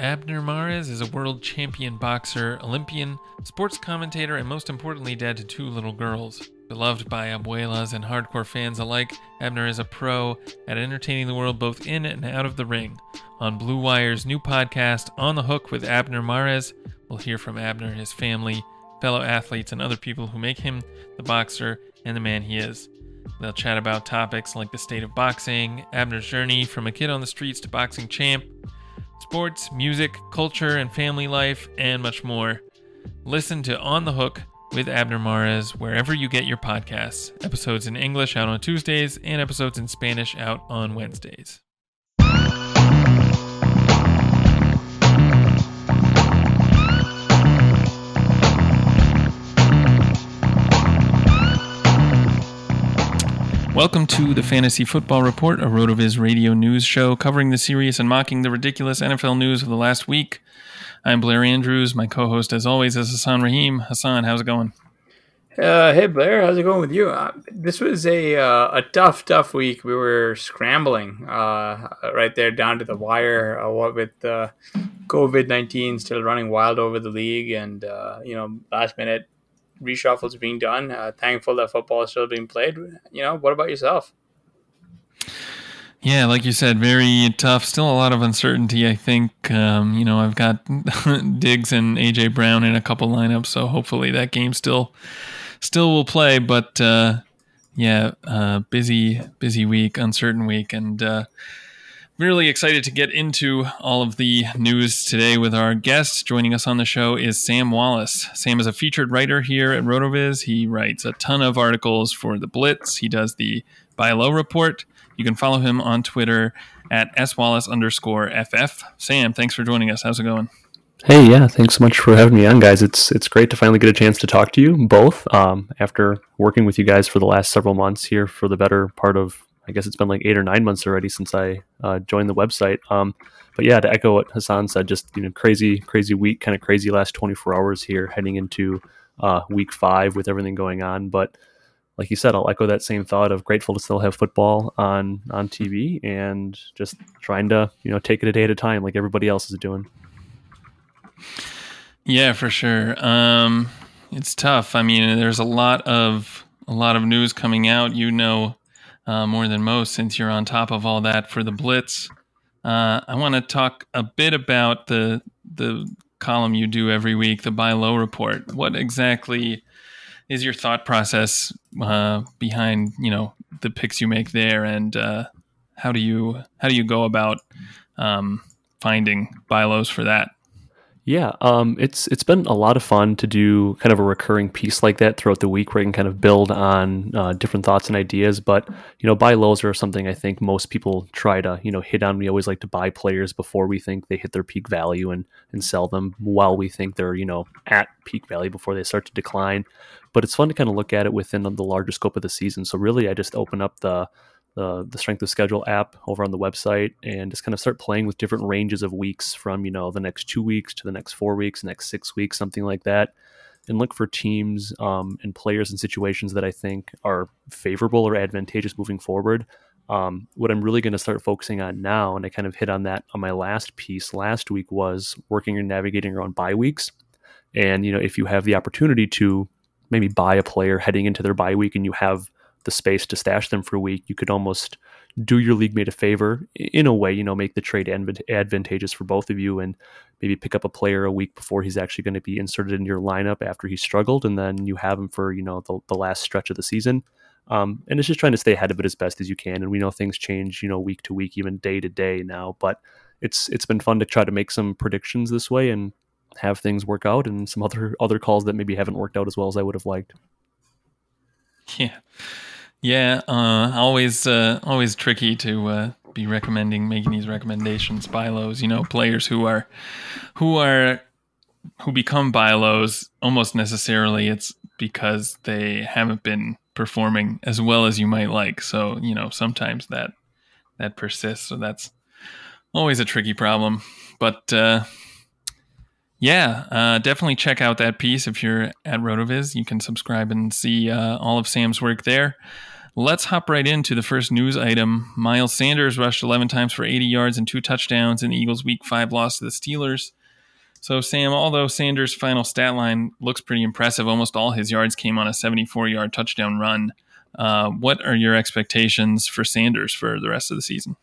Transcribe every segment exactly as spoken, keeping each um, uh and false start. Abner Mares is a world champion boxer, Olympian, sports commentator, and most importantly, dad to two little girls. Beloved by abuelas and hardcore fans alike, Abner is a pro at entertaining the world both in and out of the ring. On Blue Wire's new podcast, On the Hook with Abner Mares, we'll hear from Abner, his family, fellow athletes, and other people who make him the boxer and the man he is. They'll chat about topics like the state of boxing, Abner's journey from a kid on the streets to boxing champ, sports, music, culture, and family life, and much more. Listen to On the Hook with Abner Mares wherever you get your podcasts. Episodes in English out on Tuesdays and episodes in Spanish out on Wednesdays. Welcome to the Fantasy Football Report, a RotoViz radio news show covering the serious and mocking the ridiculous N F L news of the last week. I'm Blair Andrews. My co-host, as always, is Hassan Rahim. Hassan, how's it going? Uh, hey, Blair. How's it going with you? Uh, this was a uh, a tough, tough week. We were scrambling uh, right there down to the wire uh, with uh, covid nineteen still running wild over the league and, uh, you know, last-minute reshuffles being done. Uh, thankful that football is still being played. You know, what about yourself? Yeah, like you said, very tough. Still a lot of uncertainty, I think. Um, you know, I've got Diggs and A J. Brown in a couple lineups, so hopefully that game still still will play. But, uh, yeah, uh, busy, busy week, uncertain week, and uh, really excited to get into all of the news today with our guest. Joining us on the show is Sam Wallace. Sam is a featured writer here at RotoViz. He writes a ton of articles for The Blitz. He does the Buy Low Report. You can follow him on Twitter at swallace underscore ff. Sam, thanks for joining us. How's it going? Hey, yeah, thanks so much for having me on, guys. It's it's great to finally get a chance to talk to you both um, after working with you guys for the last several months here for the better part of, I guess it's been like eight or nine months already since I uh, joined the website. Um, but yeah, to echo what Hassan said, just you know, crazy, crazy week, kind of crazy last twenty-four hours here heading into uh, week five with everything going on. But like you said, I'll echo that same thought of grateful to still have football on, on T V and just trying to, you know, take it a day at a time like everybody else is doing. Yeah, for sure. Um, it's tough. I mean, there's a lot of a lot of news coming out, you know, uh, more than most since you're on top of all that for the Blitz. Uh, I want to talk a bit about the the column you do every week, the Buy Low Report. What exactly is your thought process uh, behind, you know, the picks you make there, and uh, how do you how do you go about um, finding buy lows for that? Yeah, um, it's it's been a lot of fun to do kind of a recurring piece like that throughout the week, where you can kind of build on uh, different thoughts and ideas. But you know, buy lows are something I think most people try to you know hit on. We always like to buy players before we think they hit their peak value, and and sell them while we think they're you know at peak value before they start to decline. But it's fun to kind of look at it within the larger scope of the season. So really, I just open up the, the the Strength of Schedule app over on the website and just kind of start playing with different ranges of weeks from, you know, the next two weeks to the next four weeks, next six weeks, something like that, and look for teams um, and players and situations that I think are favorable or advantageous moving forward. Um, what I'm really going to start focusing on now, and I kind of hit on that on my last piece last week, was working and navigating your own bye weeks. And, you know, if you have the opportunity to maybe buy a player heading into their bye week and you have the space to stash them for a week, you could almost do your league mate a favor in a way, you know, make the trade advantageous for both of you and maybe pick up a player a week before he's actually going to be inserted into your lineup after he struggled. And then you have him for, you know, the, the last stretch of the season. Um, and it's just trying to stay ahead of it as best as you can. And we know things change, you know, week to week, even day to day now, but it's, it's been fun to try to make some predictions this way and have things work out, and some other other calls that maybe haven't worked out as well as I would have liked. Yeah, yeah. Uh, always, uh, always tricky to uh, be recommending, making these recommendations, buy lows. You know, players who are, who are, who become buy lows almost necessarily. It's because they haven't been performing as well as you might like. So you know, sometimes that that persists. So that's always a tricky problem. But uh, Yeah, uh, definitely check out that piece if you're at RotoViz. You can subscribe and see uh, all of Sam's work there. Let's hop right into the first news item. Miles Sanders rushed eleven times for eighty yards and two touchdowns in the Eagles' Week five loss to the Steelers. So, Sam, although Sanders' final stat line looks pretty impressive, almost all his yards came on a seventy-four-yard touchdown run. Uh, what are your expectations for Sanders for the rest of the season?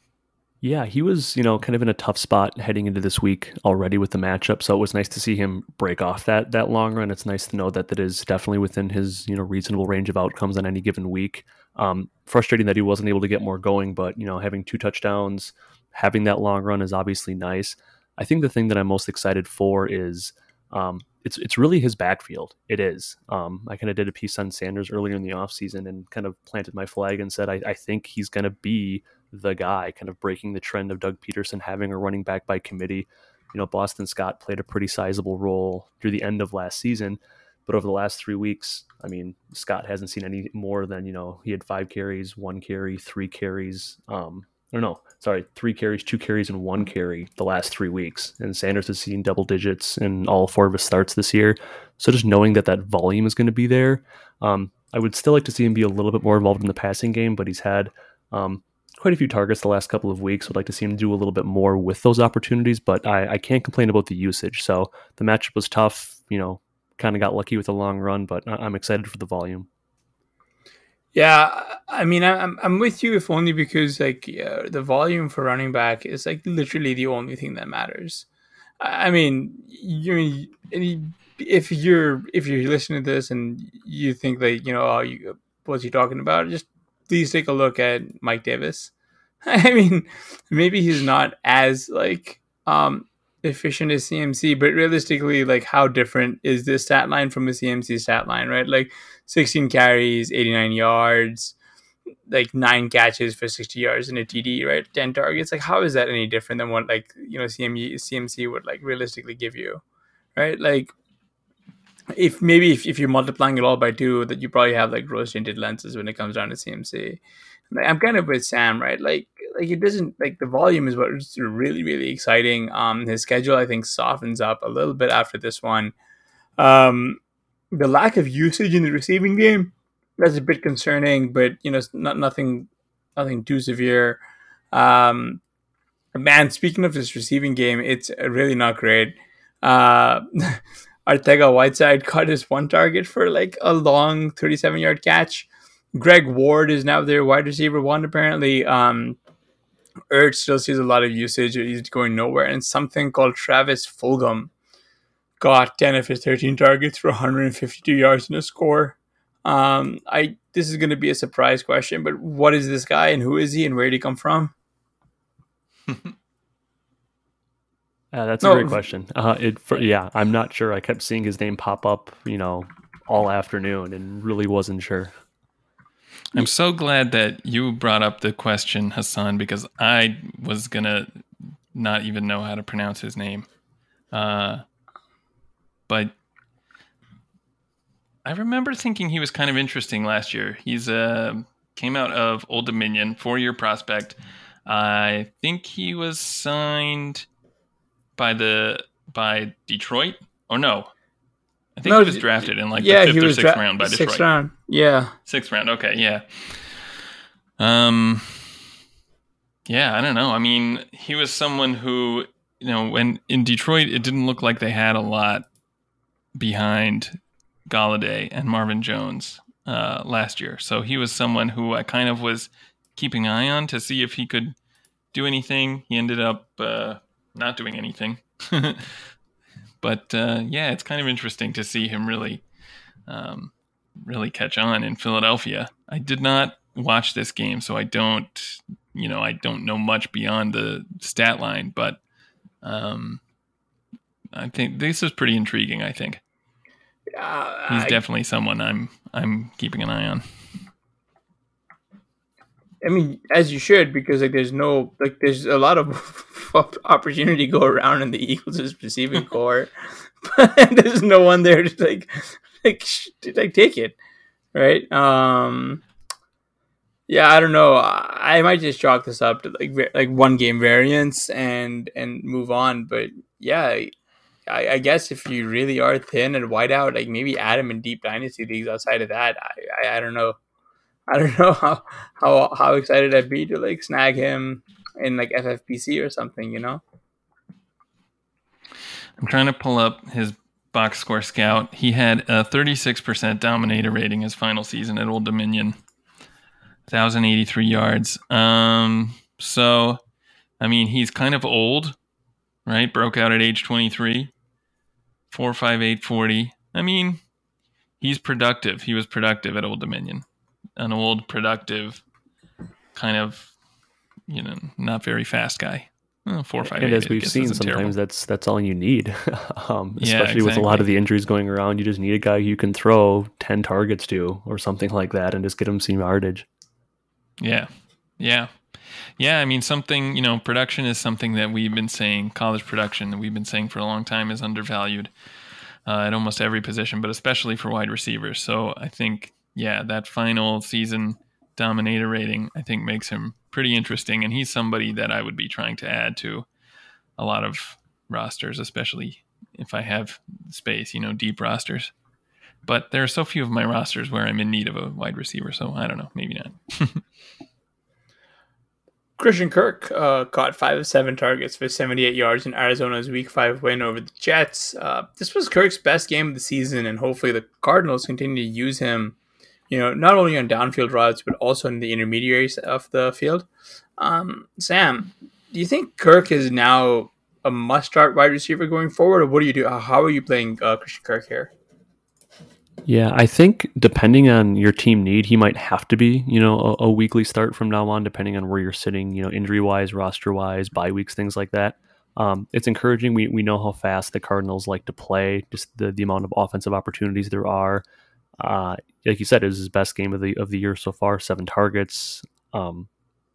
Yeah, he was, you know, kind of in a tough spot heading into this week already with the matchup. So it was nice to see him break off that that long run. It's nice to know that that is definitely within his, you know, reasonable range of outcomes on any given week. Um, frustrating that he wasn't able to get more going, but, you know, having two touchdowns, having that long run is obviously nice. I think the thing that I'm most excited for is um, it's it's really his backfield. It is. Um, I kind of did a piece on Sanders earlier in the offseason and kind of planted my flag and said, I, I think he's going to be the guy, kind of breaking the trend of Doug Peterson having a running back by committee. You know, Boston Scott played a pretty sizable role through the end of last season, but over the last three weeks, I mean, Scott hasn't seen any more than, you know, he had five carries, one carry, three carries, um, or no, sorry, three carries, two carries, and one carry the last three weeks. And Sanders has seen double digits in all four of his starts this year. So just knowing that that volume is going to be there, um, I would still like to see him be a little bit more involved in the passing game, but he's had, um, quite a few targets the last couple of weeks. Would like to see him do a little bit more with those opportunities, but I, I can't complain about the usage. So the matchup was tough, you know, kind of got lucky with a long run, but I'm excited for the volume. Yeah. I mean, I'm, I'm with you if only because like yeah, the volume for running back is like literally the only thing that matters. I mean, you, if you're, if you're listening to this and you think that, you know, oh, you, what's he talking about? Just, please take a look at Mike Davis. I mean, maybe he's not as like um, efficient as C M C, but realistically, like how different is this stat line from a C M C stat line, right? Like sixteen carries, eighty-nine yards, like nine catches for sixty yards and a T D, right? ten targets. Like how is that any different than what like, you know, C M C would like realistically give you, right? Like If maybe if, if you're multiplying it all by two, that you probably have like rose tinted lenses when it comes down to C M C. Like, I'm kind of with Sam, right? Like, like it doesn't like the volume is what's really, really exciting. Um, his schedule I think softens up a little bit after this one. Um, the lack of usage in the receiving game, that's a bit concerning, but you know, it's not nothing, nothing too severe. Um, man, speaking of this receiving game, it's really not great. Uh. Artega Whiteside caught his one target for like a long thirty-seven-yard catch. Greg Ward is now their wide receiver one, apparently. Um, Ertz still sees a lot of usage. He's going nowhere. And something called Travis Fulgham got ten of his thirteen targets for one hundred fifty-two yards and a score. Um, I this is going to be a surprise question, but what is this guy and who is he and where did he come from? Uh, that's no. a great question. Uh, it, for, yeah, I'm not sure. I kept seeing his name pop up, you know, all afternoon and really wasn't sure. I'm so glad that you brought up the question, Hassan, because I was going to not even know how to pronounce his name. Uh, but I remember thinking he was kind of interesting last year. He's uh, came out of Old Dominion, four-year prospect. I think he was signed... By the by Detroit? Or no. I think no, he was drafted in like yeah, the fifth or sixth dra- round by Detroit. Sixth round, yeah. Sixth round, okay, yeah. Um, yeah, I don't know. I mean, he was someone who, you know, when in Detroit, it didn't look like they had a lot behind Galladay and Marvin Jones uh, last year. So he was someone who I kind of was keeping an eye on to see if he could do anything. He ended up... Uh, not doing anything. But uh, yeah, it's kind of interesting to see him really, um, really catch on in Philadelphia. I did not watch this game, so I don't, you know, I don't know much beyond the stat line, but um, I think this is pretty intriguing, I think. Uh, He's I, definitely someone I'm, I'm keeping an eye on. I mean, as you should, because like there's no, like there's a lot of opportunity go around in the Eagles' receiving core, but there's no one there to like, like, to, like take it, right? Um, yeah, I don't know. I, I might just chalk this up to like like one game variance and and move on. But yeah, I, I guess if you really are thin and wide out, like maybe add him in deep dynasty leagues. Outside of that, I I, I don't know. I don't know how how, how excited I'd be to like snag him in like F F P C or something, you know? I'm trying to pull up his box score scout. He had a thirty-six percent dominator rating his final season at Old Dominion, one thousand eighty-three yards. Um, so, I mean, he's kind of old, right? Broke out at age twenty-three, four five, eight forty. I mean, he's productive. He was productive at Old Dominion. An old, productive, kind of, you know, not very fast guy. Well, four, five, and eight, as we've seen, sometimes terrible. that's that's all you need. um, especially yeah, exactly. With a lot of the injuries going around, you just need a guy you can throw ten targets to or something like that and just get him some yardage. Yeah. Yeah. Yeah. I mean, something, you know, production is something that we've been saying, college production that we've been saying for a long time is undervalued uh, at almost every position, but especially for wide receivers. So I think, yeah, that final season dominator rating, I think, makes him pretty interesting, and he's somebody that I would be trying to add to a lot of rosters, especially if I have space, you know, deep rosters. But there are so few of my rosters where I'm in need of a wide receiver, so I don't know, maybe not. Christian Kirk uh, caught five of seven targets for seventy-eight yards in Arizona's Week Five win over the Jets. Uh, this was Kirk's best game of the season, and hopefully the Cardinals continue to use him, you know, not only on downfield routes, but also in the intermediaries of the field. Um, Sam, do you think Kirk is now a must-start wide receiver going forward, or what do you do? How are you playing uh, Christian Kirk here? Yeah, I think depending on your team need, he might have to be, you know, a, a weekly start from now on, depending on where you're sitting, you know, injury-wise, roster-wise, bye weeks, things like that. Um, it's encouraging. We we know how fast the Cardinals like to play, just the, the amount of offensive opportunities there are. Uh, like you said, it was his best game of the of the year so far. Seven targets, um,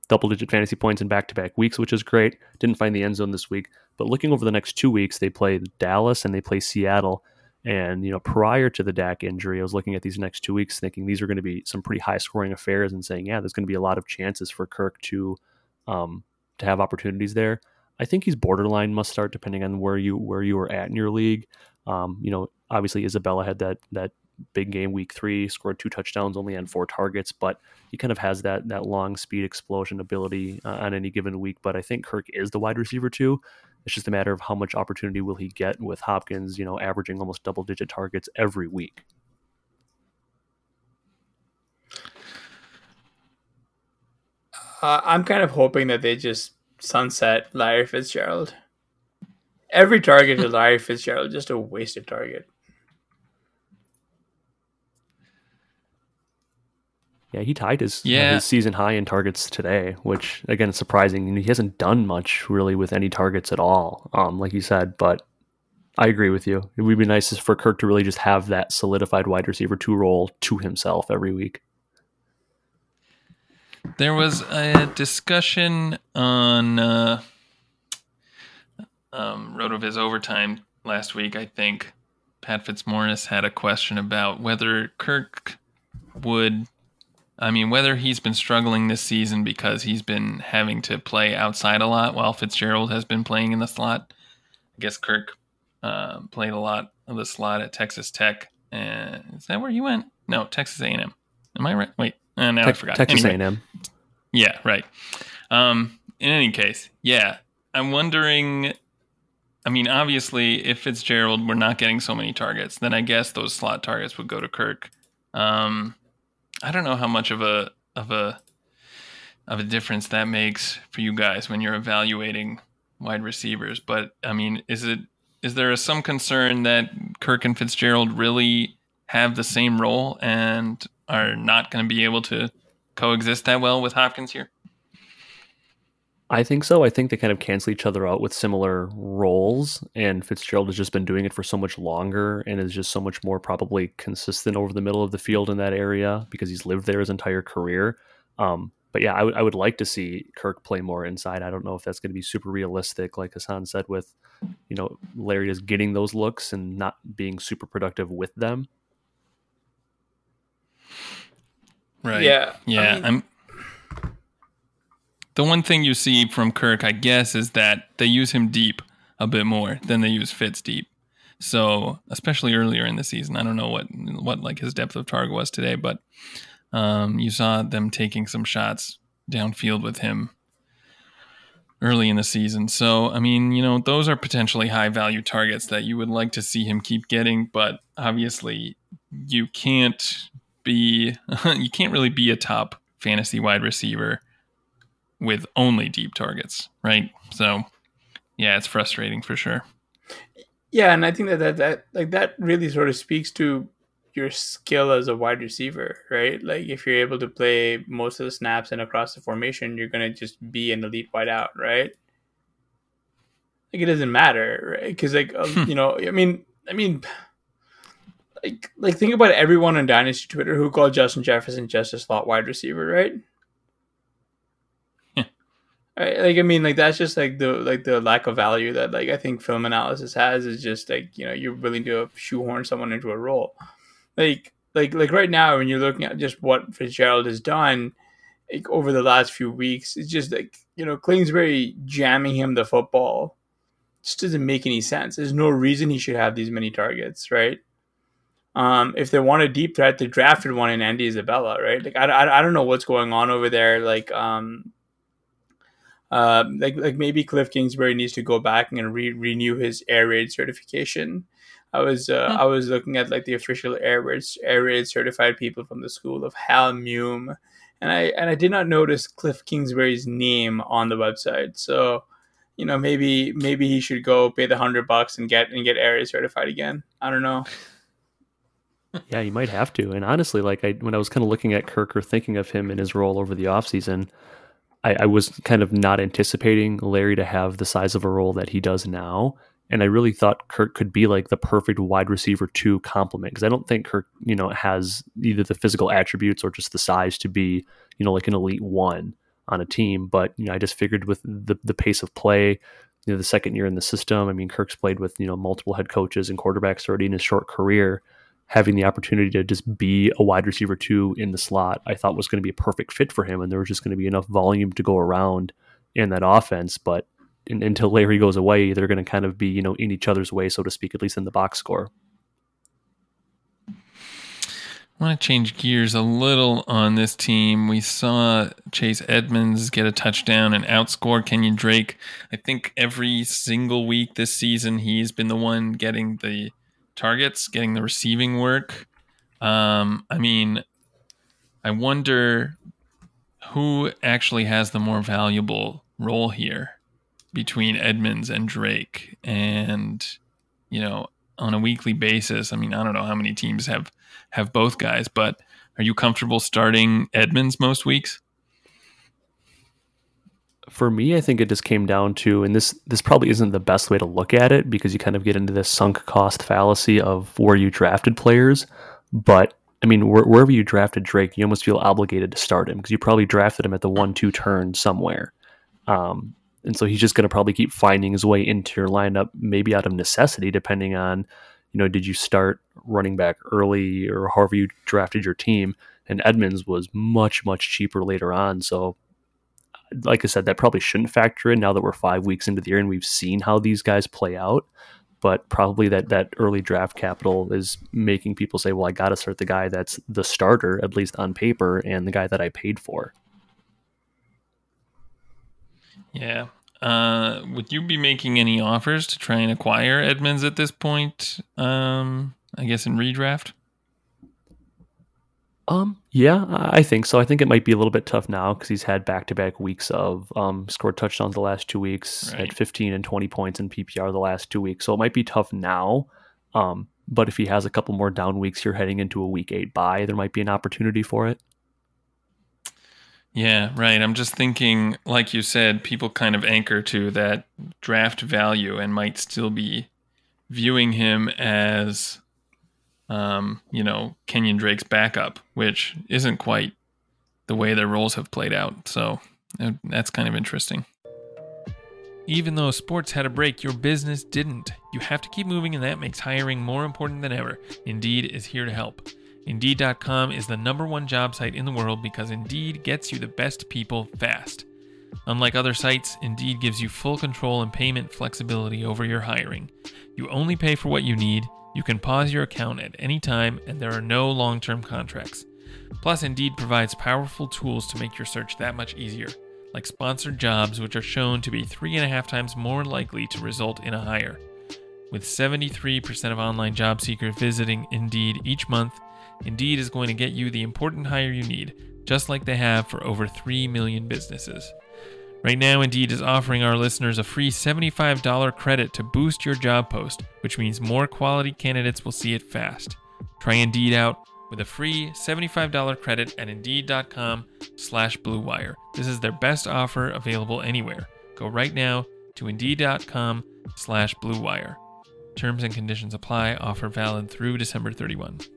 double-digit fantasy points in back-to-back weeks, which is great. Didn't find the end zone this week, but looking over the next two weeks, they play Dallas and they play Seattle. And you know, prior to the Dak injury, I was looking at these next two weeks, thinking these are going to be some pretty high-scoring affairs, and saying, yeah, there's going to be a lot of chances for Kirk to um, to have opportunities there. I think he's borderline must start, depending on where you where you are at in your league. Um, you know, obviously Isabella had that that. big game week three, scored two touchdowns only on four targets, but he kind of has that that long speed explosion ability uh, on any given week. But I think Kirk is the wide receiver too. It's just a matter of how much opportunity will he get with Hopkins, you know, averaging almost double digit targets every week. Uh, I'm kind of hoping that they just sunset Larry Fitzgerald. Every target to Larry Fitzgerald, just a wasted target. Yeah, he tied his, yeah. you know, his season high in targets today, which, again, is surprising. He hasn't done much, really, with any targets at all, um, like you said. But I agree with you. It would be nice for Kirk to really just have that solidified wide receiver two role to himself every week. There was a discussion on uh, um, RotoViz Overtime last week, I think. Pat Fitzmaurice had a question about whether Kirk would... I mean, whether he's been struggling this season because he's been having to play outside a lot while Fitzgerald has been playing in the slot. I guess Kirk uh, played a lot of the slot at Texas Tech. Uh, is that where he went? No, Texas A and M. Am I right? Wait, uh, now Te- I forgot. Texas anyway. A and M. Yeah, right. Um, in any case, yeah, I'm wondering... I mean, obviously, if Fitzgerald were not getting so many targets, then I guess those slot targets would go to Kirk. Um... I don't know how much of a of a of a difference that makes for you guys when you're evaluating wide receivers, but I mean, is it is there some concern that Kirk and Fitzgerald really have the same role and are not going to be able to coexist that well with Hopkins here? I think so. I think they kind of cancel each other out with similar roles, and Fitzgerald has just been doing it for so much longer and is just so much more probably consistent over the middle of the field in that area because he's lived there his entire career. Um, but yeah, I, w- I would like to see Kirk play more inside. I don't know if that's going to be super realistic, like Hassan said, with, you know, Larry just getting those looks and not being super productive with them. Right. Yeah. Yeah. I mean, I'm. The one thing you see from Kirk, I guess, is that they use him deep a bit more than they use Fitz deep. So, especially earlier in the season, I don't know what what like his depth of target was today, but Um, you saw them taking some shots downfield with him early in the season. So, I mean, you know, those are potentially high value targets that you would like to see him keep getting, but obviously you can't be, you can't really be a top fantasy wide receiver with only deep targets, right? So yeah, it's frustrating for sure. Yeah. And I think that, that, that like that really sort of speaks to your skill as a wide receiver, right? Like if you're able to play most of the snaps and across the formation, you're going to just be an elite wide out, right? Like it doesn't matter, right? Because like, you know, I mean, I mean, like, like think about everyone on Dynasty Twitter who called Justin Jefferson just a slot wide receiver, right? Yeah. Right? Like, I mean, like that's just like the, like the lack of value that like I think film analysis has is just like, you know, you're willing to shoehorn someone into a role. Like, like, like right now, when you're looking at just what Fitzgerald has done like, over the last few weeks, it's just like, you know, Kingsbury jamming him the football just doesn't make any sense. There's no reason he should have these many targets, right? Um, if they want a deep threat, they drafted one in Andy Isabella, right? Like, I, I, I don't know what's going on over there. Like, um, uh, like, like maybe Kliff Kingsbury needs to go back and re- renew his air raid certification. I was uh, hmm. I was looking at like the official air raid, air raid certified people from the school of Hal Muhm, and I and I did not notice Kliff Kingsbury's name on the website. So, you know, maybe maybe he should go pay the hundred bucks and get and get air raid certified again. I don't know. Yeah, you might have to. And honestly, like I when I was kind of looking at Kirk or thinking of him in his role over the offseason, I, I was kind of not anticipating Larry to have the size of a role that he does now. And I really thought Kirk could be like the perfect wide receiver to complement, because I don't think Kirk, you know, has either the physical attributes or just the size to be, you know, like an elite one on a team. But, you know, I just figured with the the pace of play, you know, the second year in the system, I mean, Kirk's played with, you know, multiple head coaches and quarterbacks already in his short career. Having the opportunity to just be a wide receiver two in the slot, I thought was going to be a perfect fit for him. And there was just going to be enough volume to go around in that offense. But And until Larry goes away, they're going to kind of be, you know, in each other's way, so to speak, at least in the box score. I want to change gears a little on this team. We saw Chase Edmonds get a touchdown and outscore Kenyon Drake. I think every single week this season, he's been the one getting the targets, getting the receiving work. Um, I mean, I wonder who actually has the more valuable role here between Edmonds and Drake. And, you know, on a weekly basis, I mean, I don't know how many teams have, have both guys, but are you comfortable starting Edmonds most weeks? For me, I think it just came down to, and this, this probably isn't the best way to look at it because you kind of get into this sunk cost fallacy of where you drafted players. But I mean, wh- wherever you drafted Drake, you almost feel obligated to start him because you probably drafted him at the one, two turn somewhere. Um, And so he's just going to probably keep finding his way into your lineup, maybe out of necessity, depending on, you know, did you start running back early or however you drafted your team. And Edmonds was much, much cheaper later on. So, like I said, that probably shouldn't factor in now that we're five weeks into the year and we've seen how these guys play out. But probably that that early draft capital is making people say, well, I got to start the guy that's the starter, at least on paper, and the guy that I paid for. Yeah. Uh, would you be making any offers to try and acquire Edmonds at this point? Um, I guess in redraft? Um, yeah, I think so. I think it might be a little bit tough now because he's had back-to-back weeks of um, scored touchdowns the last two weeks, right. Had fifteen and twenty points in P P R the last two weeks. So it might be tough now. Um, but if he has a couple more down weeks, you're heading into a week eight bye. There might be an opportunity for it. Yeah, right. I'm just thinking, like you said, people kind of anchor to that draft value and might still be viewing him as, um, you know, Kenyon Drake's backup, which isn't quite the way their roles have played out. So that's kind of interesting. Even though sports had a break, your business didn't. You have to keep moving, and that makes hiring more important than ever. Indeed is here to help. Indeed dot com is the number one job site in the world because Indeed gets you the best people fast. Unlike other sites, Indeed gives you full control and payment flexibility over your hiring. You only pay for what you need, you can pause your account at any time, and there are no long-term contracts. Plus, Indeed provides powerful tools to make your search that much easier, like sponsored jobs, which are shown to be three and a half times more likely to result in a hire. With seventy-three percent of online job seekers visiting Indeed each month, Indeed is going to get you the important hire you need, just like they have for over three million businesses. Right now, Indeed is offering our listeners a free seventy-five dollars credit to boost your job post, which means more quality candidates will see it fast. Try Indeed out with a free seventy-five dollars credit at Indeed.com slash BlueWire. This is their best offer available anywhere. Go right now to Indeed.com slash BlueWire. Terms and conditions apply. Offer valid through December thirty-first.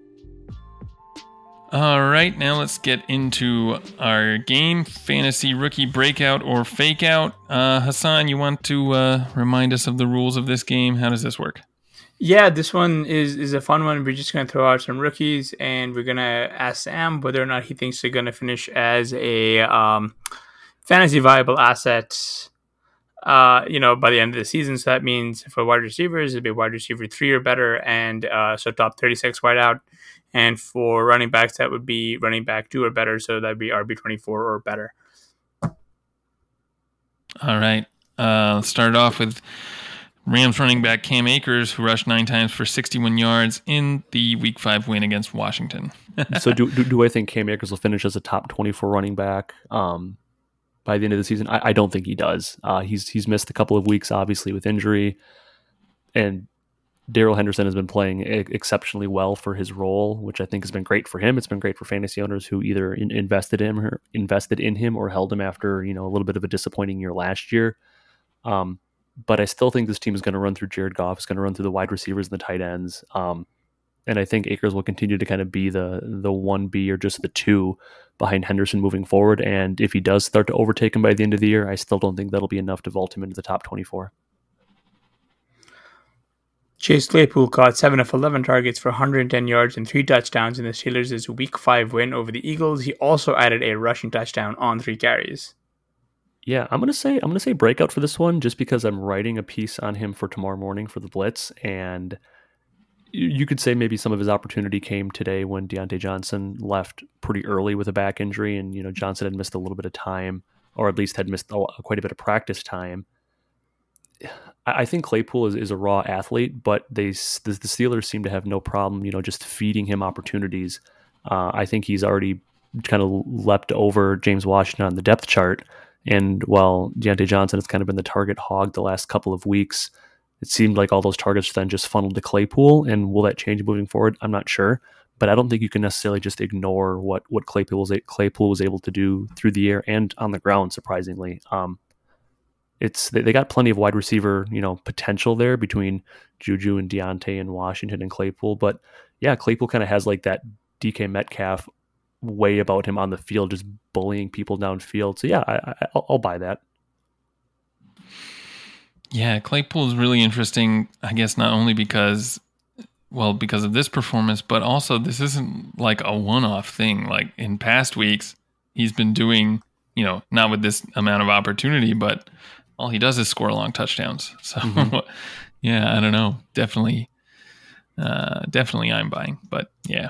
All right, now let's get into our game, Fantasy Rookie Breakout or Fakeout. Uh, Hassan, you want to uh, remind us of the rules of this game? How does this work? Yeah, this one is, is a fun one. We're just going to throw out some rookies, and we're going to ask Sam whether or not he thinks they're going to finish as a um, fantasy viable asset uh, you know, by the end of the season. So that means for wide receivers, it'd be wide receiver three or better, and uh, so top thirty-six wide out. And for running backs, that would be running back two or better. So that'd be R B twenty-four or better. All right. Uh, let's start off with Rams running back Cam Akers, who rushed nine times for sixty-one yards in the Week Five win against Washington. so do, do do I think Cam Akers will finish as a top twenty-four running back um, by the end of the season? I, I don't think he does. Uh, he's he's missed a couple of weeks, obviously with injury, and Daryl Henderson has been playing exceptionally well for his role, which I think has been great for him. It's been great for fantasy owners who either in- invested him, or invested in him, or held him after you know a little bit of a disappointing year last year. Um, but I still think this team is going to run through Jared Goff. It's going to run through the wide receivers and the tight ends, um, and I think Akers will continue to kind of be the the one B or just the two behind Henderson moving forward. And if he does start to overtake him by the end of the year, I still don't think that'll be enough to vault him into the top twenty-four. Chase Claypool caught seven of eleven targets for one hundred ten yards and three touchdowns in the Steelers' Week five win over the Eagles. He also added a rushing touchdown on three carries. Yeah, I'm going to say I'm going to say breakout for this one just because I'm writing a piece on him for tomorrow morning for the Blitz, and you could say maybe some of his opportunity came today when Diontae Johnson left pretty early with a back injury, and you know Johnson had missed a little bit of time, or at least had missed a, quite a bit of practice time. I think Claypool is, is a raw athlete, but they the, the Steelers seem to have no problem, you know, just feeding him opportunities. Uh, I think he's already kind of leapt over James Washington on the depth chart, and while Diontae Johnson has kind of been the target hog the last couple of weeks, it seemed like all those targets then just funneled to Claypool, and will that change moving forward? I'm not sure, but I don't think you can necessarily just ignore what, what Claypool, was, Claypool was able to do through the air and on the ground, surprisingly. Um, It's they got plenty of wide receiver, you know, potential there between Juju and Diontae and Washington and Claypool. But yeah, Claypool kind of has like that D K Metcalf way about him on the field, just bullying people downfield. So yeah, I, I, I'll buy that. Yeah, Claypool is really interesting. I guess not only because, well, because of this performance, but also this isn't like a one-off thing. Like in past weeks, he's been doing, you know, not with this amount of opportunity, but all he does is score long touchdowns. So, mm-hmm. yeah, I don't know. Definitely, uh, definitely I'm buying. But, yeah.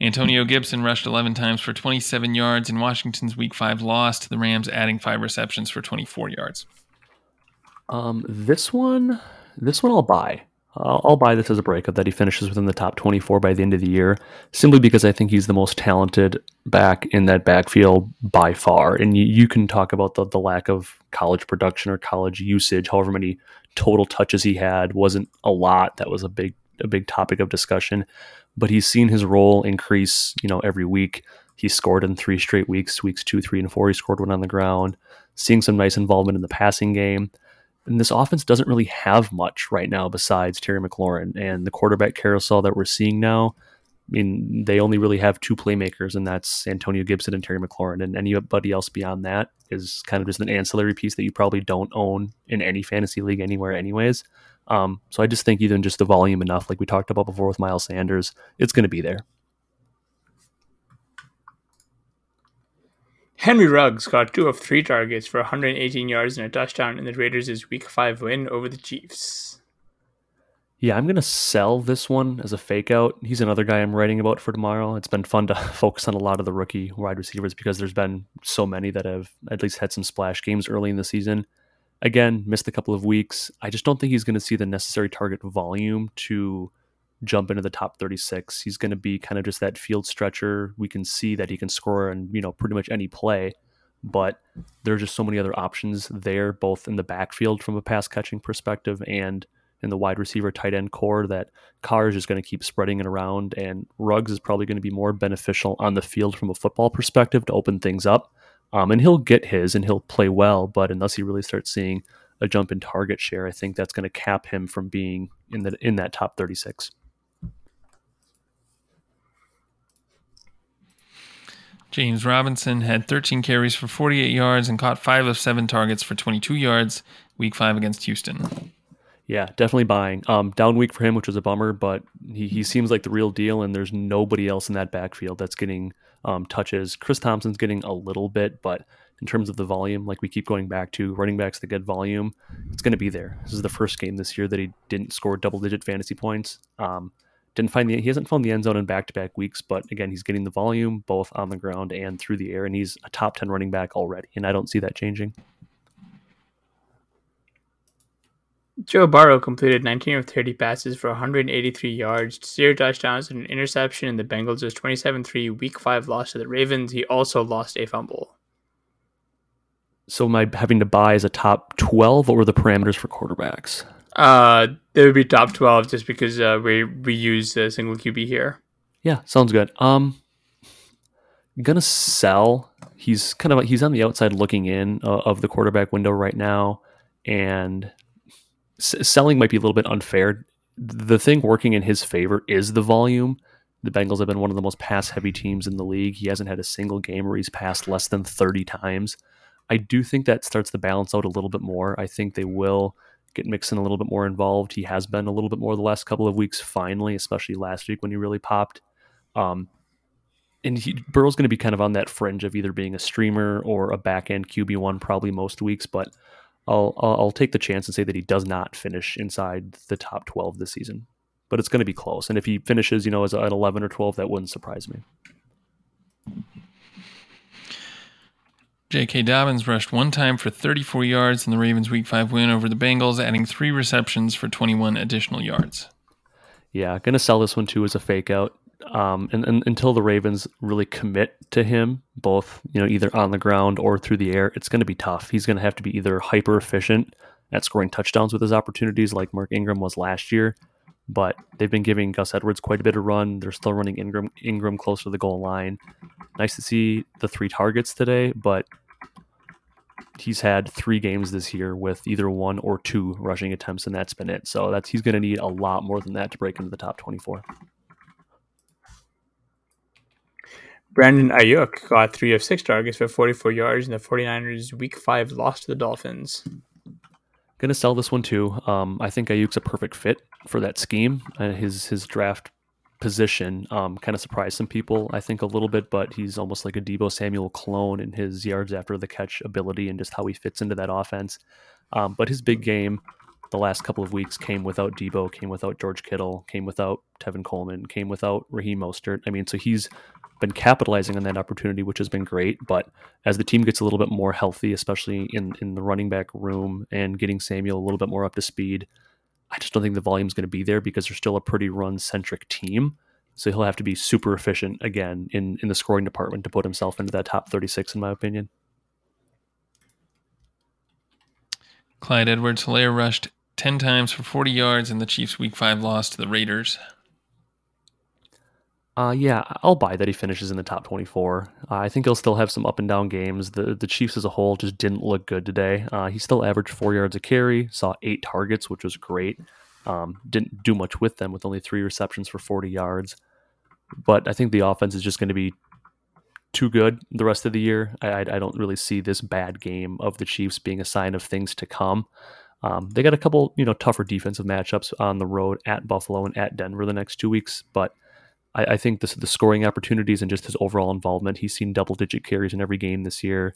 Antonio Gibson rushed eleven times for twenty-seven yards in Washington's Week five loss to the Rams, adding five receptions for twenty-four yards. Um, this one, this one I'll buy. I'll, I'll buy this as a breakup that he finishes within the top twenty-four by the end of the year, simply because I think he's the most talented back in that backfield by far. And you, you can talk about the, the lack of college production or college usage. However many total touches he had wasn't a lot. That was a big a big topic of discussion. But he's seen his role increase, you know, every week. He scored in three straight weeks, weeks two, three, and four. He scored one on the ground, seeing some nice involvement in the passing game. And this offense doesn't really have much right now besides Terry McLaurin and the quarterback carousel that we're seeing now. I mean, they only really have two playmakers, and that's Antonio Gibson and Terry McLaurin. And anybody else beyond that is kind of just an ancillary piece that you probably don't own in any fantasy league anywhere anyways. Um, so I just think even just the volume enough, like we talked about before with Miles Sanders, it's going to be there. Henry Ruggs got two of three targets for one hundred eighteen yards and a touchdown in the Raiders' Week five win over the Chiefs. Yeah, I'm going to sell this one as a fake out. He's another guy I'm writing about for tomorrow. It's been fun to focus on a lot of the rookie wide receivers because there's been so many that have at least had some splash games early in the season. Again, missed a couple of weeks. I just don't think he's going to see the necessary target volume to jump into the top thirty-six. He's going to be kind of just that field stretcher. We can see that he can score in, you know, pretty much any play, but there are just so many other options there, both in the backfield from a pass catching perspective and in the wide receiver tight end core, that Carr is just going to keep spreading it around, and Ruggs is probably going to be more beneficial on the field from a football perspective to open things up. Um, and he'll get his and he'll play well, but unless he really starts seeing a jump in target share, I think that's going to cap him from being in the in that top thirty-six. James Robinson had thirteen carries for forty-eight yards and caught five of seven targets for twenty-two yards week five against Houston. Yeah, definitely buying. Um, down week for him, which was a bummer, but he, he seems like the real deal, and there's nobody else in that backfield that's getting um, touches. Chris Thompson's getting a little bit, but in terms of the volume, like we keep going back to, running backs that get volume, it's going to be there. This is the first game this year that he didn't score double-digit fantasy points. Um, didn't find the he hasn't found the end zone in back-to-back weeks, but again, he's getting the volume both on the ground and through the air, and he's a top ten running back already, and I don't see that changing. Joe Burrow completed nineteen of thirty passes for one hundred eighty-three yards, zero touchdowns, and an interception in the Bengals' twenty-seven three Week five loss to the Ravens. He also lost a fumble. So am I having to buy as a top twelve? What were the parameters for quarterbacks? Uh, they would be top twelve just because uh, we, we use a single Q B here. Yeah, sounds good. Um, I'm going to sell. He's kind of he's on the outside looking in uh, of the quarterback window right now, and selling might be a little bit unfair. The thing working in his favor is the volume. The Bengals have been one of the most pass-heavy teams in the league. He hasn't had a single game where he's passed less than thirty times. I do think that starts to balance out a little bit more. I think they will get Mixon a little bit more involved. He has been a little bit more the last couple of weeks, finally, especially last week when he really popped. Um, and he, Burrow's going to be kind of on that fringe of either being a streamer or a back-end Q B one probably most weeks, but I'll I'll take the chance and say that he does not finish inside the top twelve this season, but it's going to be close. And if he finishes, you know, as at eleven or twelve, that wouldn't surprise me. J K. Dobbins rushed one time for thirty-four yards in the Ravens' Week five win over the Bengals, adding three receptions for twenty-one additional yards. Yeah, going to sell this one too as a fake out. Um, and, and until the Ravens really commit to him, both, you know, either on the ground or through the air, it's going to be tough. He's going to have to be either hyper efficient at scoring touchdowns with his opportunities like Mark Ingram was last year, but they've been giving Gus Edwards quite a bit of run. They're still running Ingram, Ingram close to the goal line. Nice to see the three targets today, but he's had three games this year with either one or two rushing attempts, and that's been it. So that's, he's going to need a lot more than that to break into the top twenty-four. Brandon Ayuk got three of six targets for forty-four yards in the 49ers' Week five loss to the Dolphins. Going to sell this one, too. Um, I think Ayuk's a perfect fit for that scheme. Uh, his his draft position um, kind of surprised some people, I think, a little bit, but he's almost like a Deebo Samuel clone in his yards after the catch ability and just how he fits into that offense. Um, but his big game the last couple of weeks came without Deebo, came without George Kittle, came without Tevin Coleman, came without Raheem Mostert. I mean, so he's been capitalizing on that opportunity, which has been great, but as the team gets a little bit more healthy, especially in in the running back room and getting Samuel a little bit more up to speed, I just don't think the volume is going to be there because they're still a pretty run-centric team, so he'll have to be super efficient again in in the scoring department to put himself into that top thirty-six, in my opinion. Clyde Edwards-Helaire rushed ten times for forty yards in the Chiefs' Week five loss to the Raiders. Uh, yeah, I'll buy that he finishes in the top twenty-four. Uh, I think he'll still have some up and down games. The the Chiefs as a whole just didn't look good today. Uh, he still averaged four yards a carry, saw eight targets, which was great. Um, didn't do much with them with only three receptions for forty yards. But I think the offense is just going to be too good the rest of the year. I, I, I don't really see this bad game of the Chiefs being a sign of things to come. Um, they got a couple, you know, tougher defensive matchups on the road at Buffalo and at Denver the next two weeks, but I think this, the scoring opportunities and just his overall involvement, he's seen double-digit carries in every game this year.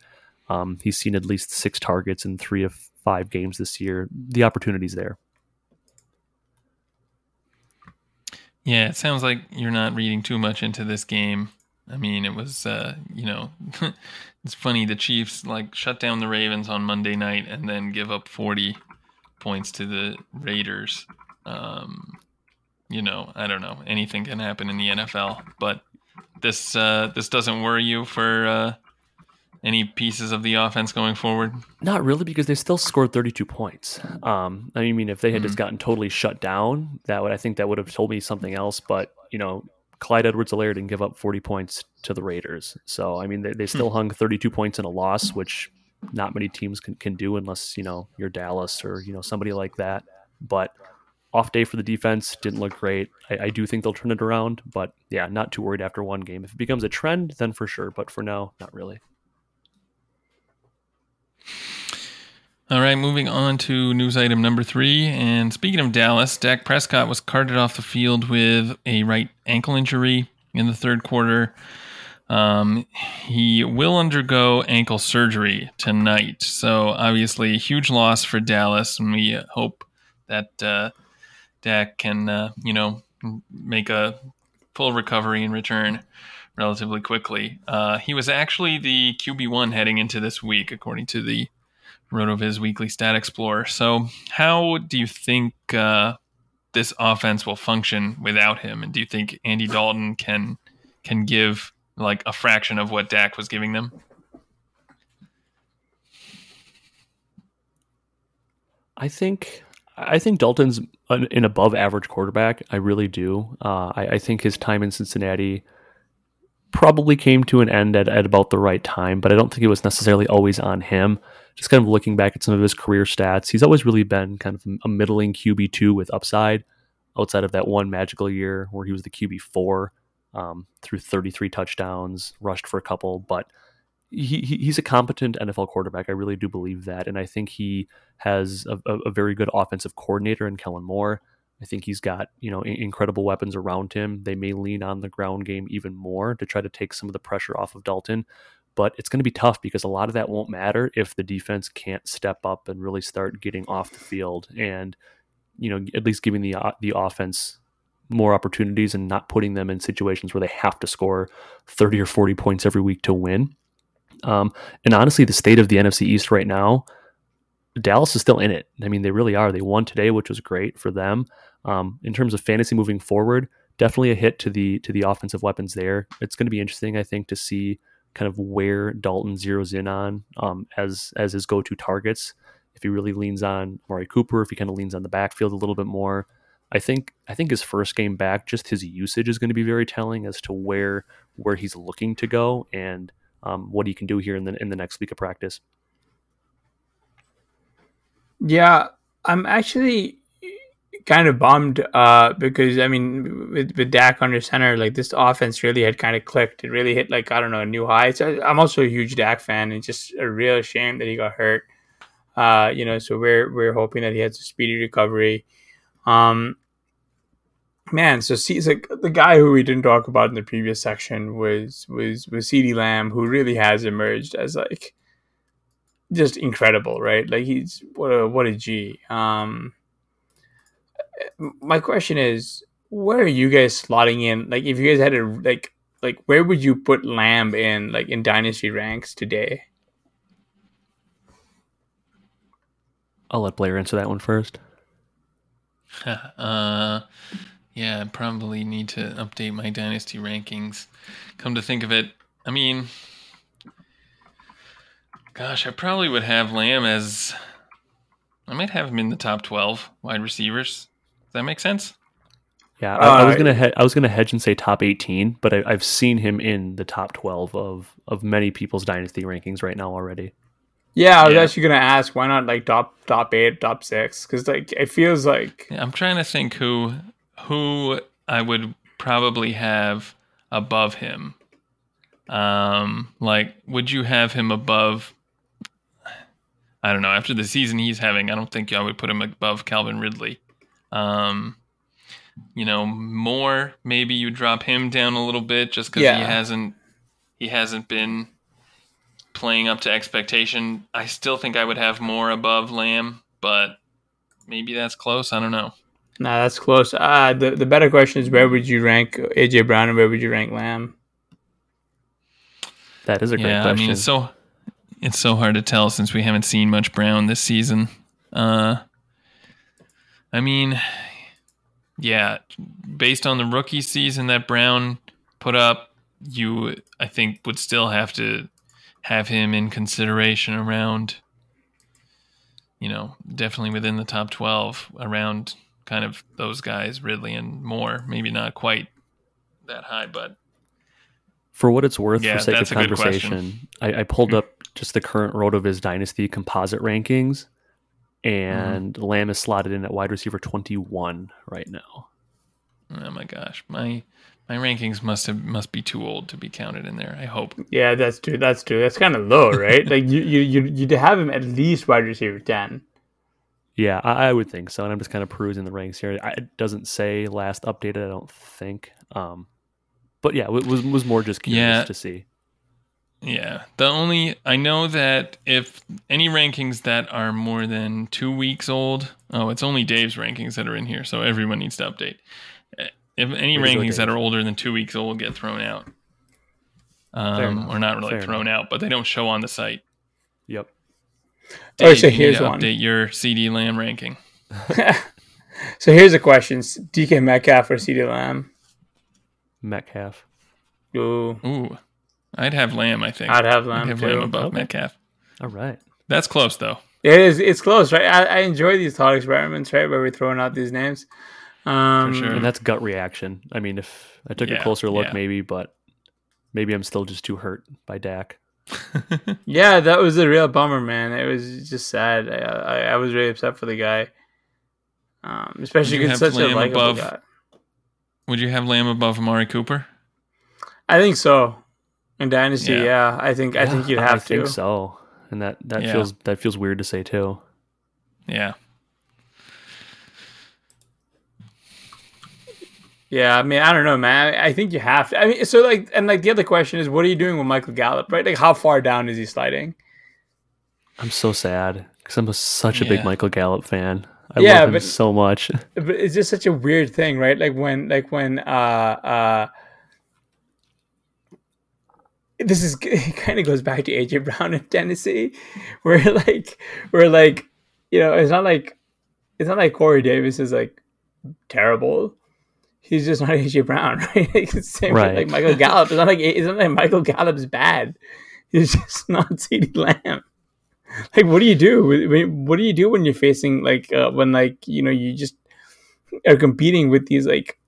Um, he's seen at least six targets in three of five games this year. The opportunity's there. Yeah, it sounds like you're not reading too much into this game. I mean, it was, uh, you know, it's funny. The Chiefs, like, shut down the Ravens on Monday night and then give up forty points to the Raiders. Um, you know, I don't know. Anything can happen in the N F L. But this uh, this doesn't worry you for uh, any pieces of the offense going forward? Not really, because they still scored thirty-two points. Um, I mean, if they had mm-hmm. just gotten totally shut down, that would I think that would have told me something else. But, you know, Clyde Edwards-Helaire didn't give up forty points to the Raiders. So, I mean, they, they still hung thirty-two points in a loss, which not many teams can, can do unless, you know, you're Dallas or, you know, somebody like that. But off day for the defense, didn't look great. I, I do think they'll turn it around, but yeah, not too worried after one game. If it becomes a trend, then for sure. But for now, not really. All right, moving on to news item number three. And speaking of Dallas, Dak Prescott was carted off the field with a right ankle injury in the third quarter. Um, he will undergo ankle surgery tonight. So obviously a huge loss for Dallas, and we hope that uh, Dak can, uh, you know, make a full recovery and return relatively quickly. Uh, he was actually the Q B one heading into this week, according to the RotoViz Weekly Stat Explorer. So how do you think uh, this offense will function without him? And do you think Andy Dalton can can give like a fraction of what Dak was giving them? I think I think Dalton's an, an above average quarterback. I really do. Uh, I, I think his time in Cincinnati probably came to an end at, at about the right time, but I don't think it was necessarily always on him. Just kind of looking back at some of his career stats, he's always really been kind of a middling Q B two with upside, outside of that one magical year where he was the Q B four, um, threw thirty-three touchdowns, rushed for a couple, but he, he he's a competent N F L quarterback. I really do believe that, and I think he has a, a, a very good offensive coordinator in Kellen Moore. I think he's got, you know, incredible weapons around him. They may lean on the ground game even more to try to take some of the pressure off of Dalton. But it's going to be tough because a lot of that won't matter if the defense can't step up and really start getting off the field and, you know, at least giving the the offense more opportunities and not putting them in situations where they have to score thirty or forty points every week to win. Um, and honestly, the state of the N F C East right now, Dallas is still in it. I mean, they really are. They won today, which was great for them. Um, in terms of fantasy moving forward, definitely a hit to the to the offensive weapons there. It's going to be interesting, I think, to see kind of where Dalton zeroes in on um, as as his go-to targets. If he really leans on Amari Cooper, if he kind of leans on the backfield a little bit more, I think I think his first game back, just his usage is going to be very telling as to where where he's looking to go and um, what he can do here in the in the next week of practice. Yeah, I'm actually kind of bummed uh, because, I mean, with, with Dak under center, like this offense really had kind of clicked. It really hit, like, I don't know, a new high. So I'm also a huge Dak fan. It's just a real shame that he got hurt. Uh, you know, so we're we're hoping that he has a speedy recovery. Um, man, so see, like the guy who we didn't talk about in the previous section was was was CeeDee Lamb, who really has emerged as like just incredible, right? Like he's what a what a G. Um, my question is, where are you guys slotting in? Like, if you guys had a like, like where would you put Lamb in, like in dynasty ranks today? I'll let Blair answer that one first. uh, yeah, I probably need to update my dynasty rankings. Come to think of it, I mean. Gosh, I probably would have Lamb as... I might have him in the top twelve wide receivers. Does that make sense? Yeah, I, I was gonna he- I was gonna hedge and say top eighteen, but I, I've seen him in the top twelve of of many people's dynasty rankings right now already. Yeah, I was yeah. actually gonna ask why not like top top eight, top six, because like it feels like yeah, I'm trying to think who who I would probably have above him. Um, like, would you have him above? I don't know. After the season he's having, I don't think I would put him above Calvin Ridley. Um, you know, Moore, maybe you drop him down a little bit just because yeah. he hasn't he hasn't been playing up to expectation. I still think I would have Moore above Lamb, but maybe that's close. I don't know. Nah, that's close. Uh, the, the better question is, where would you rank A J. Brown and where would you rank Lamb? That is a great yeah, question. I mean, it's so, it's so hard to tell since we haven't seen much Brown this season. Uh, I mean, yeah, based on the rookie season that Brown put up, you, I think, would still have to have him in consideration around, you know, definitely within the top twelve, around kind of those guys, Ridley and Moore. Maybe not quite that high, but for what it's worth, yeah, for sake of conversation, I, I pulled up just the current RotoViz Dynasty composite rankings, and mm. Lamb is slotted in at wide receiver twenty-one right now. Oh my gosh, my my rankings must have must be too old to be counted in there. I hope. Yeah, that's too. That's too. That's kind of low, right? Like you, you, you, you'd have him at least wide receiver ten. Yeah, I, I would think so. And I'm just kind of perusing the ranks here. I, it doesn't say last updated, I don't think. Um, but yeah, it was was more just curious yeah. to see. Yeah, the only I know that if any rankings that are more than two weeks old, oh, it's only Dave's rankings that are in here, so everyone needs to update. If any Where's rankings that are older than two weeks old get thrown out, um, or not really Fair thrown enough. out, but they don't show on the site. Yep. Dave, oh, so here's one. Update your CeeDee Lamb ranking. So here's a question: D K Metcalf or CeeDee Lamb? Metcalf. Ooh. Ooh. I'd have Lamb. I think I'd have Lamb. I'd have Lamb above okay. Metcalf. All right. That's close, though. It is. It's close, right? I, I enjoy these thought experiments, right, where we're throwing out these names. Um, For sure. And that's gut reaction. I mean, if I took yeah, a closer look, yeah. maybe, but maybe I'm still just too hurt by Dak. Yeah, that was a real bummer, man. It was just sad. I, I, I was really upset for the guy, um, especially because such Lamb a likable guy. Would you have Lamb above Amari Cooper? I think so. In Dynasty, yeah, yeah I think yeah, I think you'd have I to. I think so, and that, that yeah. feels that feels weird to say too. Yeah. Yeah, I mean, I don't know, man. I think you have to. I mean, so like, and like the other question is, what are you doing with Michael Gallup, right? Like, how far down is he sliding? I'm so sad because I'm a, such a yeah. big Michael Gallup fan. I yeah, love him but, so much. But it's just such a weird thing, right? Like when, like when, uh, uh, this is it kind of goes back to A J Brown in Tennessee, where like, where like, you know, it's not like, it's not like Corey Davis is like terrible. He's just not A J Brown, right? Like it's the same right. like Michael Gallup. It's not like it's not like Michael Gallup's bad. He's just not CeeDee Lamb. Like, what do you do? What do you do when you're facing like uh, when like you know you just are competing with these like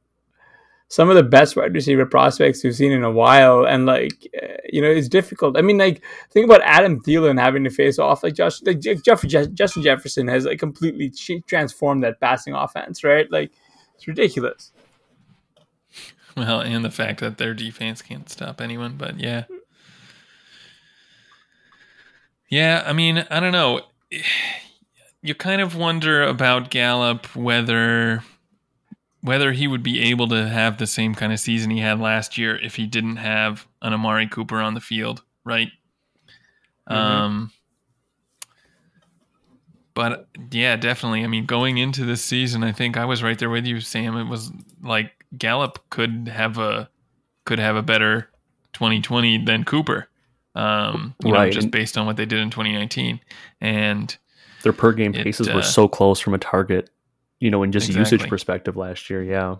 some of the best wide receiver prospects we've seen in a while, and like uh, you know it's difficult. I mean, like think about Adam Thielen having to face off like Josh, like Jeff, Jeff, Justin Jefferson has like completely transformed that passing offense, right? Like it's ridiculous. Well, and the fact that their defense can't stop anyone, but yeah. Yeah, I mean, I don't know. You kind of wonder about Gallup whether whether he would be able to have the same kind of season he had last year if he didn't have an Amari Cooper on the field, right? Mm-hmm. Um, but yeah, definitely. I mean, going into this season, I think I was right there with you, Sam. It was like Gallup could have a could have a better twenty twenty than Cooper, um, you right. know, just based on what they did in twenty nineteen, and their per game it, paces uh, were so close from a target, you know, and just exactly. usage perspective last year. Yeah,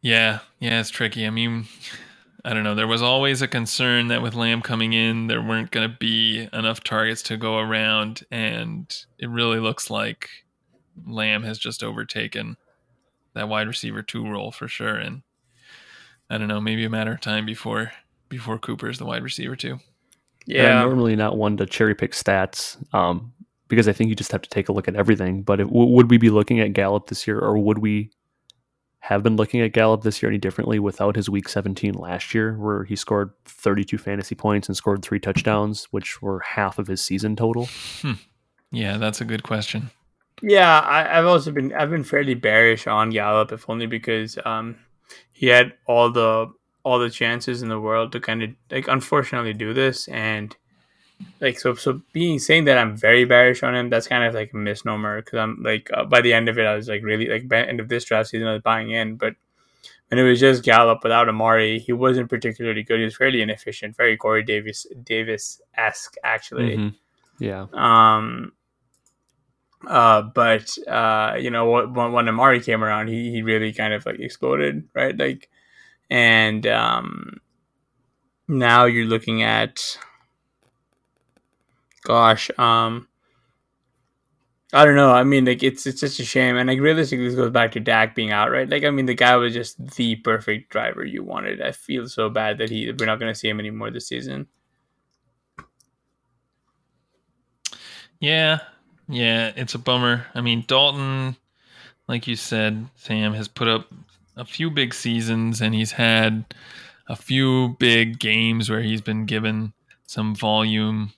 yeah, yeah. It's tricky. I mean, I don't know. There was always a concern that with Lamb coming in, there weren't going to be enough targets to go around, and it really looks like Lamb has just overtaken that wide receiver two role for sure, and I don't know, maybe a matter of time before before Cooper's the wide receiver two. Yeah, I'm normally not one to cherry pick stats, um, because I think you just have to take a look at everything. But it, w- would we be looking at Gallup this year, or would we have been looking at Gallup this year any differently without his Week seventeen last year, where he scored thirty-two fantasy points and scored three touchdowns, which were half of his season total? Hmm. Yeah, that's a good question. Yeah, I, I've also been I've been fairly bearish on Gallup, if only because um, he had all the all the chances in the world to kind of like unfortunately do this, and like so so being saying that I'm very bearish on him, that's kind of like a misnomer, because I'm like uh, by the end of it I was like really like by the end of this draft season I was buying in, but when it was just Gallup without Amari, he wasn't particularly good. He was fairly inefficient, very Corey Davis Davis esque actually. Mm-hmm. Yeah. Um. Uh. But uh. You know, when, when Amari came around, he he really kind of like exploded, right? Like, and um. Now you're looking at. Gosh, um, I don't know. I mean, like it's it's such a shame, and like realistically, this goes back to Dak being out, right? Like, I mean, the guy was just the perfect driver you wanted. I feel so bad that he we're not going to see him anymore this season. Yeah, yeah, it's a bummer. I mean, Dalton, like you said, Sam, has put up a few big seasons, and he's had a few big games where he's been given some volume.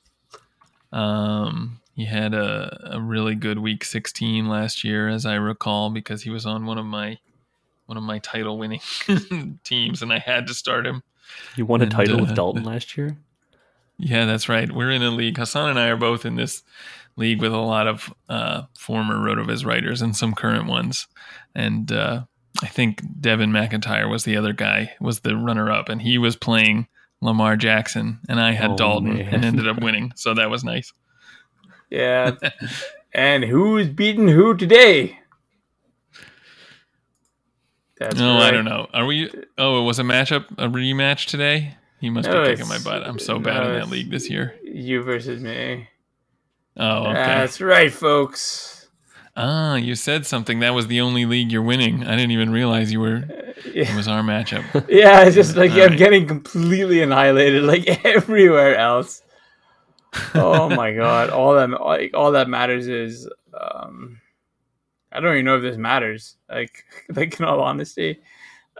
Um, he had a, a really good week sixteen last year, as I recall, because he was on one of my, one of my title winning teams and I had to start him. You won a and, title uh, with Dalton last year. Yeah, that's right. We're in a league. Hassan and I are both in this league with a lot of, uh, former RotoViz writers and some current ones. And, uh, I think Devin McIntyre was the other guy, was the runner up, and he was playing Lamar Jackson, and I had oh, Dalton man. and ended up winning. So that was nice. Yeah. And who's beating who today? That's no, right. I don't know. Are we? Oh, it was a matchup, a rematch today? He must no, be kicking my butt. I'm so bad no, in that league this year. You versus me. Oh, okay. That's right, folks. Ah, you said something. That was the only league you're winning. I didn't even realize you were. Yeah. It was our matchup. Yeah, it's just like yeah, I'm right. getting completely annihilated, like everywhere else. Oh my god! All that, like, all that matters is, um, I don't even know if this matters. Like, like in all honesty,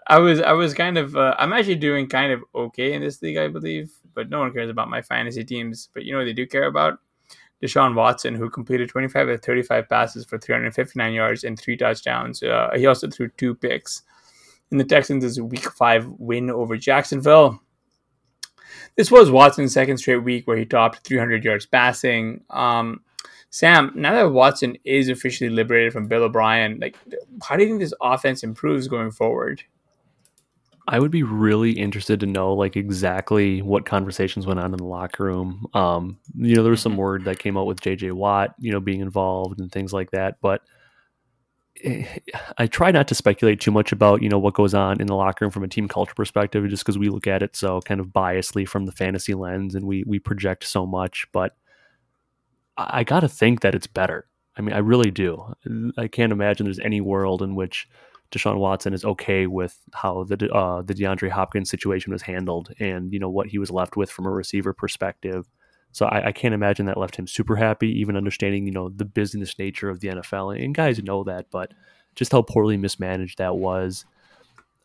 I was, I was kind of, uh, I'm actually doing kind of okay in this league, I believe. But no one cares about my fantasy teams. But you know what they do care about? Deshaun Watson, who completed twenty-five of thirty-five passes for three hundred fifty-nine yards and three touchdowns. Uh, he also threw two picks. In the Texans' week five win over Jacksonville. This was Watson's second straight week where he topped three hundred yards passing. Um, Sam, now that Watson is officially liberated from Bill O'Brien, like, how do you think this offense improves going forward? I would be really interested to know, like, exactly what conversations went on in the locker room. Um, you know, there was some word that came out with J J Watt, you know, being involved and things like that. But I try not to speculate too much about, you know, what goes on in the locker room from a team culture perspective, just because we look at it so kind of biasly from the fantasy lens, and we we project so much. But I got to think that it's better. I mean, I really do. I can't imagine there's any world in which Deshaun Watson is okay with how the uh, the DeAndre Hopkins situation was handled, and you know what he was left with from a receiver perspective. So I, I can't imagine that left him super happy, even understanding, you know, the business nature of the N F L. And guys know that, but just how poorly mismanaged that was.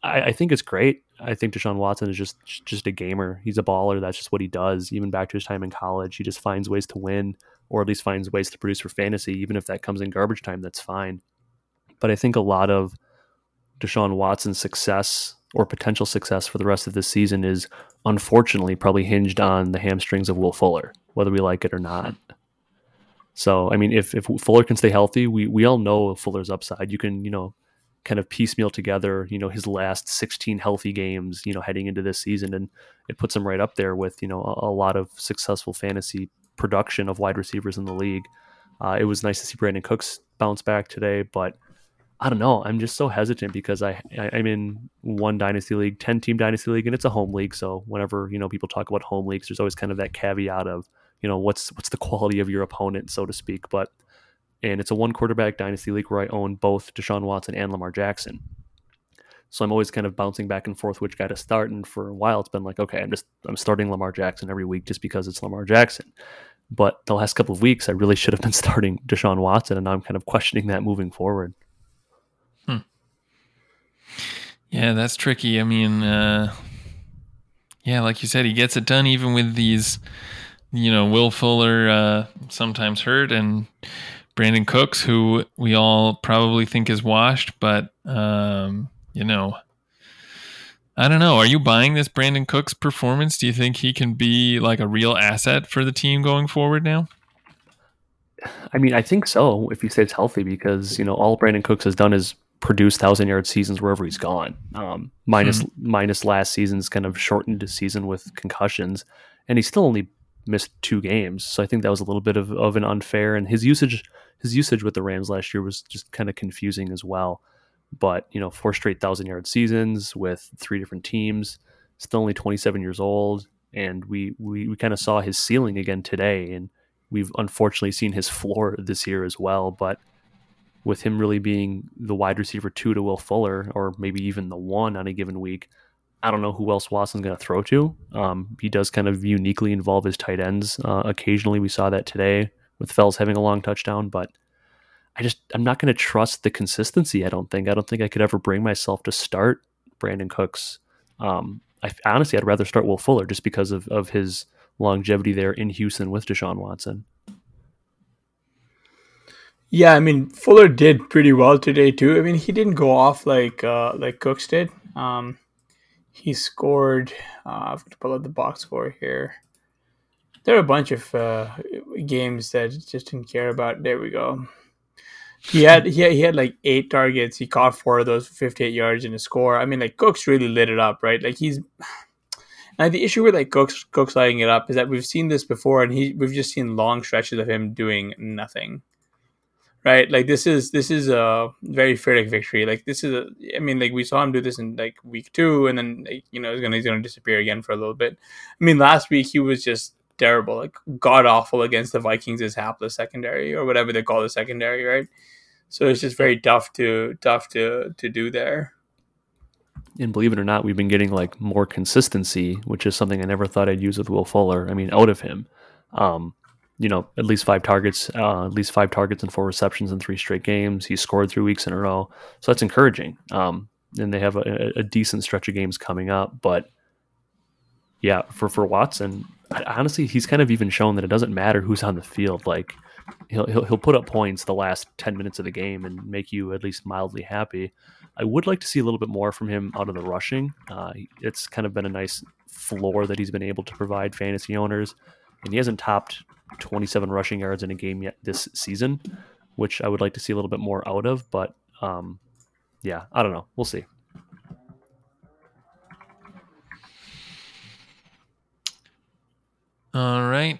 I, I think it's great. I think Deshaun Watson is just just a gamer. He's a baller. That's just what he does. Even back to his time in college, he just finds ways to win, or at least finds ways to produce for fantasy. Even if that comes in garbage time, that's fine. But I think a lot of Deshaun Watson's success or potential success for the rest of this season is unfortunately probably hinged on the hamstrings of Will Fuller, whether we like it or not. So, I mean, if, if Fuller can stay healthy, we, we all know Fuller's upside. You can, you know, kind of piecemeal together, you know, his last sixteen healthy games, you know, heading into this season. And it puts him right up there with, you know, a, a lot of successful fantasy production of wide receivers in the league. Uh, it was nice to see Brandon Cooks bounce back today, but I don't know. I'm just so hesitant because I, I I'm in one dynasty league, ten team dynasty league, and it's a home league. So whenever, you know, people talk about home leagues, there's always kind of that caveat of, you know, what's what's the quality of your opponent, so to speak. But and it's a one quarterback dynasty league where I own both Deshaun Watson and Lamar Jackson. So I'm always kind of bouncing back and forth which guy to start. And for a while, it's been like, okay, I'm just I'm starting Lamar Jackson every week just because it's Lamar Jackson. But the last couple of weeks, I really should have been starting Deshaun Watson, and now I'm kind of questioning that moving forward. Hmm. Yeah, that's tricky. I mean, uh, yeah, like you said, he gets it done even with these, you know, Will Fuller uh, sometimes hurt, and Brandon Cooks, who we all probably think is washed, but, um, you know, I don't know. Are you buying this Brandon Cooks performance? Do you think he can be like a real asset for the team going forward now? I mean, I think so if he stays healthy, because, you know, all Brandon Cooks has done is produce thousand yard seasons wherever he's gone. Um, minus, mm-hmm. minus last season's kind of shortened season with concussions, and he still only missed two games. So I think that was a little bit of, of an unfair, and his usage, his usage with the Rams last year was just kind of confusing as well. But, you know, four straight thousand yard seasons with three different teams, still only twenty-seven years old. And we, we, we kind of saw his ceiling again today, and we've unfortunately seen his floor this year as well. But with him really being the wide receiver two to Will Fuller, or maybe even the one on a given week, I don't know who else Watson's going to throw to. Um, he does kind of uniquely involve his tight ends. Uh, occasionally we saw that today with Fells having a long touchdown, but I just, I'm not going to trust the consistency. I don't think, I don't think I could ever bring myself to start Brandon Cooks. Um, I honestly, I'd rather start Will Fuller just because of, of his longevity there in Houston with Deshaun Watson. Yeah. I mean, Fuller did pretty well today too. I mean, he didn't go off like, uh, like Cooks did. Um, he scored, uh, I've got to pull up the box score here. There are a bunch of uh, games that I just didn't care about. There we go. He had, he had he had like eight targets. He caught four of those, fifty-eight yards and a score. I mean, like Cooks really lit it up, right? Like he's now the issue with like Cooks Cooks lighting it up is that we've seen this before, and he we've just seen long stretches of him doing nothing, right? Like this is this is a very Furtick victory. Like this is a, I mean, like we saw him do this in like week two, and then like, you know he's gonna he's gonna disappear again for a little bit. I mean, last week he was just terrible, like god awful against the Vikings is hapless secondary or whatever they call the secondary, right? So it's just very tough to tough to to do there. And believe it or not, we've been getting like more consistency, which is something I never thought I'd use with Will Fuller. I mean, out of him, um, you know, at least five targets, uh, at least five targets and four receptions in three straight games. He scored three weeks in a row, so that's encouraging. Um, and they have a, a decent stretch of games coming up, but yeah, for for Watson, I, honestly, he's kind of even shown that it doesn't matter who's on the field. Like he'll, he'll he'll put up points the last ten minutes of the game and make you at least mildly happy. I would like to see a little bit more from him out of the rushing. Uh, it's kind of been a nice floor that he's been able to provide fantasy owners, and he hasn't topped twenty-seven rushing yards in a game yet this season, which I would like to see a little bit more out of. But um, yeah, I don't know. We'll see. All right.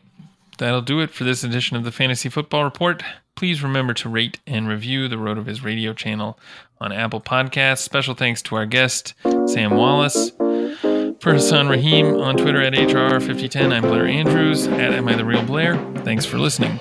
That'll do it for this edition of the Fantasy Football Report. Please remember to rate and review the RotoViz Radio channel on Apple Podcasts. Special thanks to our guest, Sam Wallace. For Hassan Rahim on Twitter at H R R fifty ten, I'm Blair Andrews at Am I the Real Blair. Thanks for listening.